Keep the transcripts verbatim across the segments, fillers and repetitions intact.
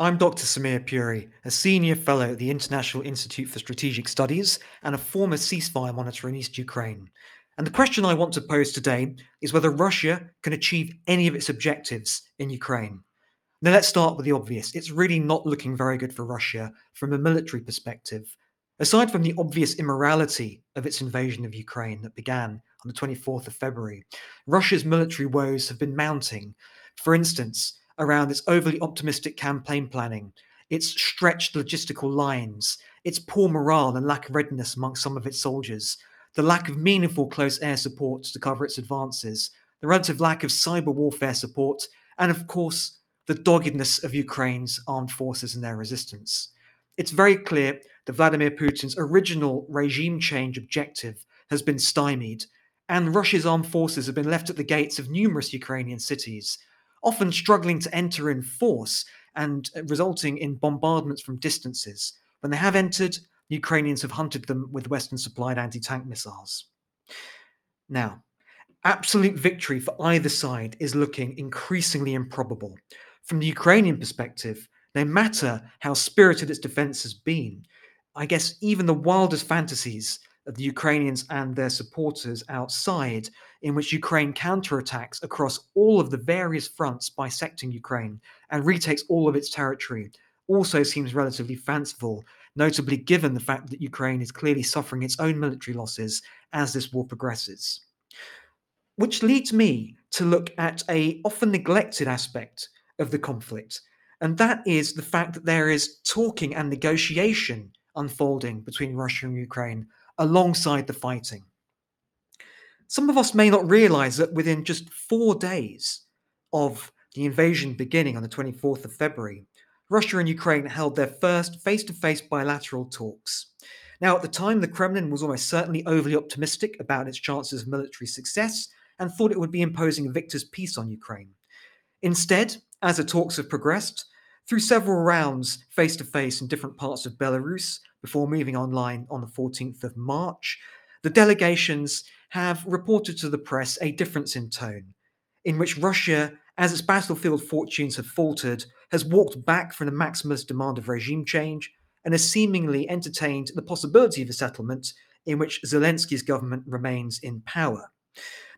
I'm Doctor Samir Puri, a senior fellow at the International Institute for Strategic Studies and a former ceasefire monitor in East Ukraine. And the question I want to pose today is whether Russia can achieve any of its objectives in Ukraine. Now, let's start with the obvious. It's really not looking very good for Russia from a military perspective. Aside from the obvious immorality of its invasion of Ukraine that began on the twenty-fourth of February, Russia's military woes have been mounting. For instance, around its overly optimistic campaign planning, its stretched logistical lines, its poor morale and lack of readiness amongst some of its soldiers, the lack of meaningful close air support to cover its advances, the relative lack of cyber warfare support, and of course, the doggedness of Ukraine's armed forces and their resistance. It's very clear that Vladimir Putin's original regime change objective has been stymied, and Russia's armed forces have been left at the gates of numerous Ukrainian cities, often struggling to enter in force and resulting in bombardments from distances. When they have entered, the Ukrainians have hunted them with Western-supplied anti-tank missiles. Now, absolute victory for either side is looking increasingly improbable. From the Ukrainian perspective, no matter how spirited its defense has been, I guess even the wildest fantasies of the Ukrainians and their supporters outside, in which Ukraine counterattacks across all of the various fronts bisecting Ukraine and retakes all of its territory, also seems relatively fanciful, notably given the fact that Ukraine is clearly suffering its own military losses as this war progresses. Which leads me to look at an often neglected aspect of the conflict, and that is the fact that there is talking and negotiation unfolding between Russia and Ukraine alongside the fighting. Some of us may not realize that within just four days of the invasion beginning on the twenty-fourth of February, Russia and Ukraine held their first face-to-face bilateral talks. Now, at the time, the Kremlin was almost certainly overly optimistic about its chances of military success and thought it would be imposing a victor's peace on Ukraine. Instead, as the talks have progressed, through several rounds face-to-face in different parts of Belarus, before moving online on the fourteenth of March, the delegations have reported to the press a difference in tone, in which Russia, as its battlefield fortunes have faltered, has walked back from the maximalist demand of regime change and has seemingly entertained the possibility of a settlement in which Zelensky's government remains in power.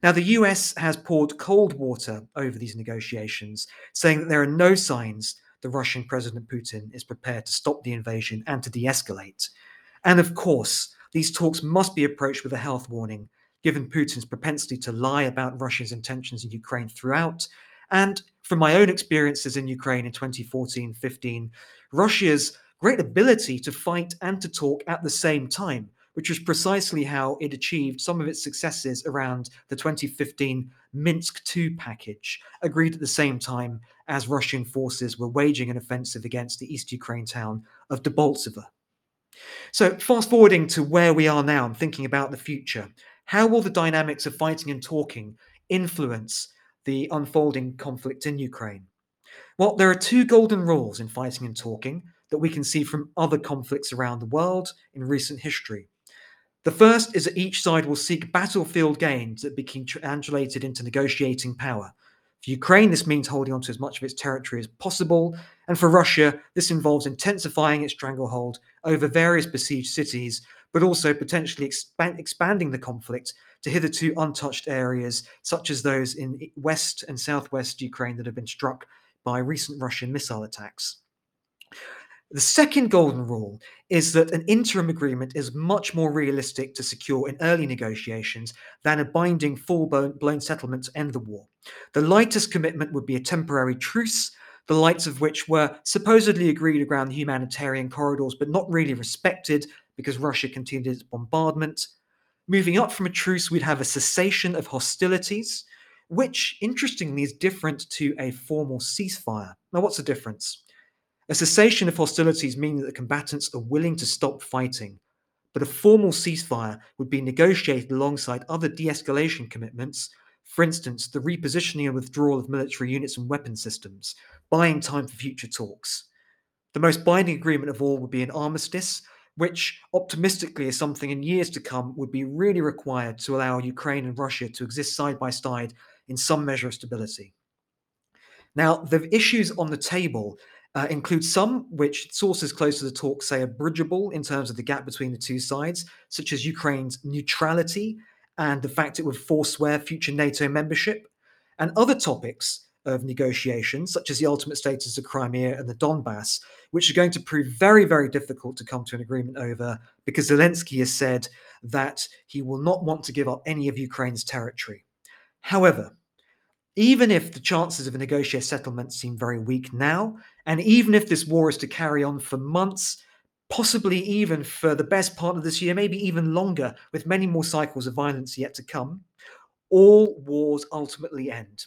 Now, the U S has poured cold water over these negotiations, saying that there are no signs the Russian President Putin is prepared to stop the invasion and to de-escalate. And of course, these talks must be approached with a health warning, given Putin's propensity to lie about Russia's intentions in Ukraine throughout. And from my own experiences in Ukraine in twenty fourteen fifteen, Russia's great ability to fight and to talk at the same time, which was precisely how it achieved some of its successes around the twenty fifteen Minsk two package, agreed at the same time as Russian forces were waging an offensive against the East Ukraine town of Debaltseve. So fast forwarding to where we are now and thinking about the future, how will the dynamics of fighting and talking influence the unfolding conflict in Ukraine? Well, there are two golden rules in fighting and talking that we can see from other conflicts around the world in recent history. The first is that each side will seek battlefield gains that become translated into negotiating power. For Ukraine, this means holding onto as much of its territory as possible, and for Russia, this involves intensifying its stranglehold over various besieged cities, but also potentially expand- expanding the conflict to hitherto untouched areas, such as those in west and southwest Ukraine that have been struck by recent Russian missile attacks. The second golden rule is that an interim agreement is much more realistic to secure in early negotiations than a binding, full-blown settlement to end the war. The lightest commitment would be a temporary truce, the likes of which were supposedly agreed around the humanitarian corridors, but not really respected because Russia continued its bombardment. Moving up from a truce, we'd have a cessation of hostilities, which, interestingly, is different to a formal ceasefire. Now, what's the difference? A cessation of hostilities means that the combatants are willing to stop fighting, but a formal ceasefire would be negotiated alongside other de-escalation commitments, for instance, the repositioning and withdrawal of military units and weapon systems, buying time for future talks. The most binding agreement of all would be an armistice, which optimistically is something in years to come would be really required to allow Ukraine and Russia to exist side by side in some measure of stability. Now, the issues on the table uh, includes some which sources close to the talk say are bridgeable in terms of the gap between the two sides, such as Ukraine's neutrality and the fact it would forswear future NATO membership, and other topics of negotiations, such as the ultimate status of Crimea and the Donbas, which are going to prove very, very difficult to come to an agreement over, because Zelensky has said that he will not want to give up any of Ukraine's territory. However, even if the chances of a negotiated settlement seem very weak now, and even if this war is to carry on for months, possibly even for the best part of this year, maybe even longer, with many more cycles of violence yet to come, all wars ultimately end.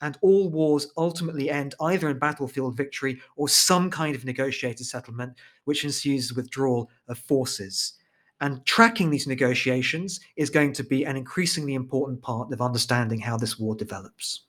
And all wars ultimately end either in battlefield victory or some kind of negotiated settlement, which ensues the withdrawal of forces. And tracking these negotiations is going to be an increasingly important part of understanding how this war develops.